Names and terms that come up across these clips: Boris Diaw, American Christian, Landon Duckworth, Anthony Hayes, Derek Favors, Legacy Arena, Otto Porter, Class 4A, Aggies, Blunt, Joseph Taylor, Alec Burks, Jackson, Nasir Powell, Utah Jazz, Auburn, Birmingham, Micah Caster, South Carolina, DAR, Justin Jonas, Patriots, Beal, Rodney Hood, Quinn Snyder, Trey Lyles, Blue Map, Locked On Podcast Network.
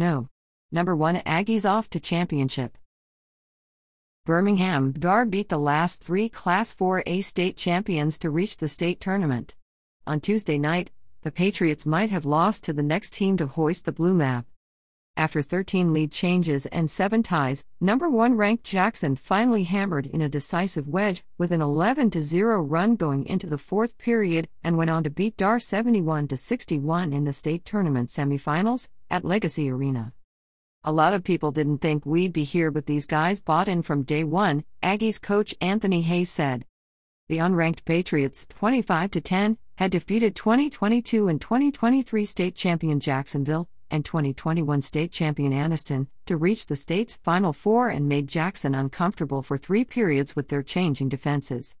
No. Number 1 Aggies off to championship. Birmingham, DAR beat the last three Class 4A state champions to reach the state tournament. On Tuesday night, the Patriots might have lost to the next team to hoist the blue map. After 13 lead changes and 7 ties, number 1 ranked Jackson finally hammered in a decisive wedge with an 11-0 run going into the fourth period and went on to beat DAR 71-61 in the state tournament semifinals at Legacy Arena. A lot of people didn't think we'd be here, but these guys bought in from day one, Aggies coach Anthony Hayes said. The unranked Patriots, 25-10, had defeated 2022 and 2023 state champion Jacksonville and 2021 state champion Anniston to reach the state's Final Four and made Jackson uncomfortable for 3 periods with their changing defenses.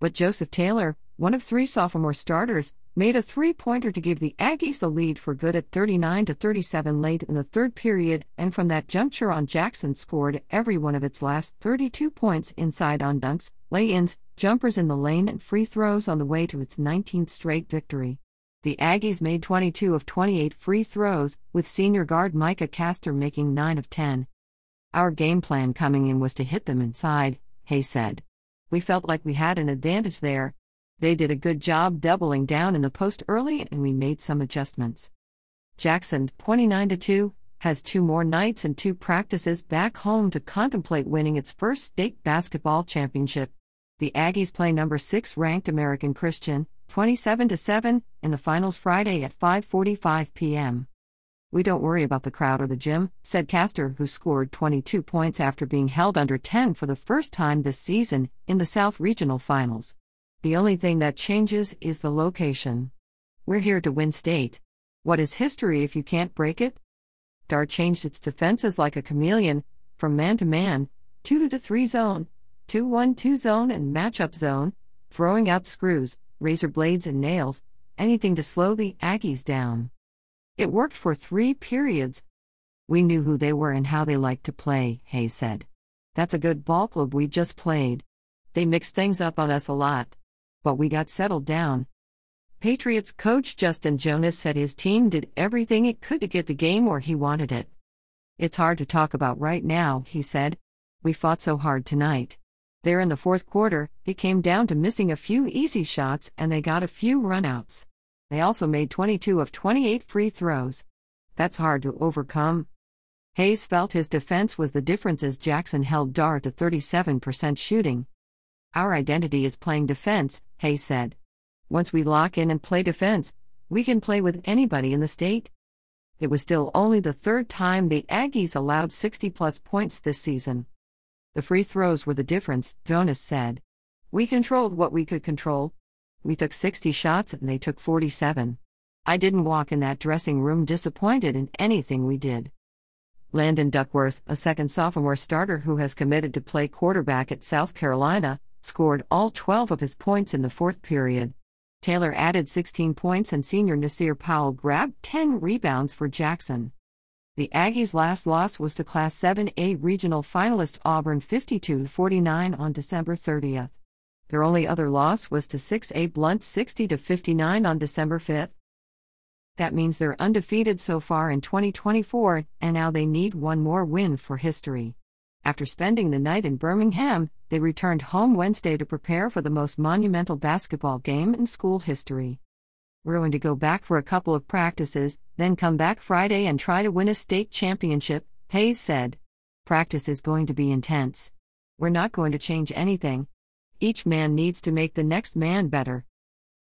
But Joseph Taylor, one of 3 sophomore starters, made a 3-pointer to give the Aggies the lead for good at 39-37 late in the third period, and from that juncture on Jackson scored every one of its last 32 points inside on dunks, lay-ins, jumpers in the lane and free throws on the way to its 19th straight victory. The Aggies made 22 of 28 free throws, with senior guard Micah Caster making 9 of 10. Our game plan coming in was to hit them inside, Hayes said. We felt like we had an advantage there. They did a good job doubling down in the post early and we made some adjustments. Jackson, 29-2, has 2 more nights and 2 practices back home to contemplate winning its first state basketball championship. The Aggies play number 6 ranked American Christian, 27-7, in the finals Friday at 5:45 p.m. We don't worry about the crowd or the gym, said Caster, who scored 22 points after being held under 10 for the first time this season in the South Regional Finals. The only thing that changes is the location. We're here to win state. What is history if you can't break it? DAR changed its defenses like a chameleon, from man-to-man, 2-3 zone, 2-1-2 zone and matchup zone, throwing out screws, razor blades and nails, anything to slow the Aggies down. It worked for 3 periods. We knew who they were and how they liked to play, Hayes said. That's a good ball club we just played. They mixed things up on us a lot. But we got settled down. Patriots coach Justin Jonas said his team did everything it could to get the game where he wanted it. It's hard to talk about right now, he said. We fought so hard tonight. There in the fourth quarter, it came down to missing a few easy shots and they got a few runouts. They also made 22 of 28 free throws. That's hard to overcome. Hayes felt his defense was the difference as Jackson held DAR to 37% shooting. Our identity is playing defense, Hayes said. Once we lock in and play defense, we can play with anybody in the state. It was still only the 3rd time the Aggies allowed 60-plus points this season. The free throws were the difference, Jonas said. We controlled what we could control. We took 60 shots and they took 47. I didn't walk in that dressing room disappointed in anything we did. Landon Duckworth, a 2nd sophomore starter who has committed to play quarterback at South Carolina, scored all 12 of his points in the fourth period. Taylor added 16 points and senior Nasir Powell grabbed 10 rebounds for Jackson. The Aggies' last loss was to Class 4A regional finalist Auburn 52-49 on December 30th. Their only other loss was to 6A Blunt 60-59 on December 5th. That means they're undefeated so far in 2024, and now they need one more win for history. After spending the night in Birmingham, they returned home Wednesday to prepare for the most monumental basketball game in school history. We're going to go back for a couple of practices, then come back Friday and try to win a state championship, Hayes said. Practice is going to be intense. We're not going to change anything. Each man needs to make the next man better.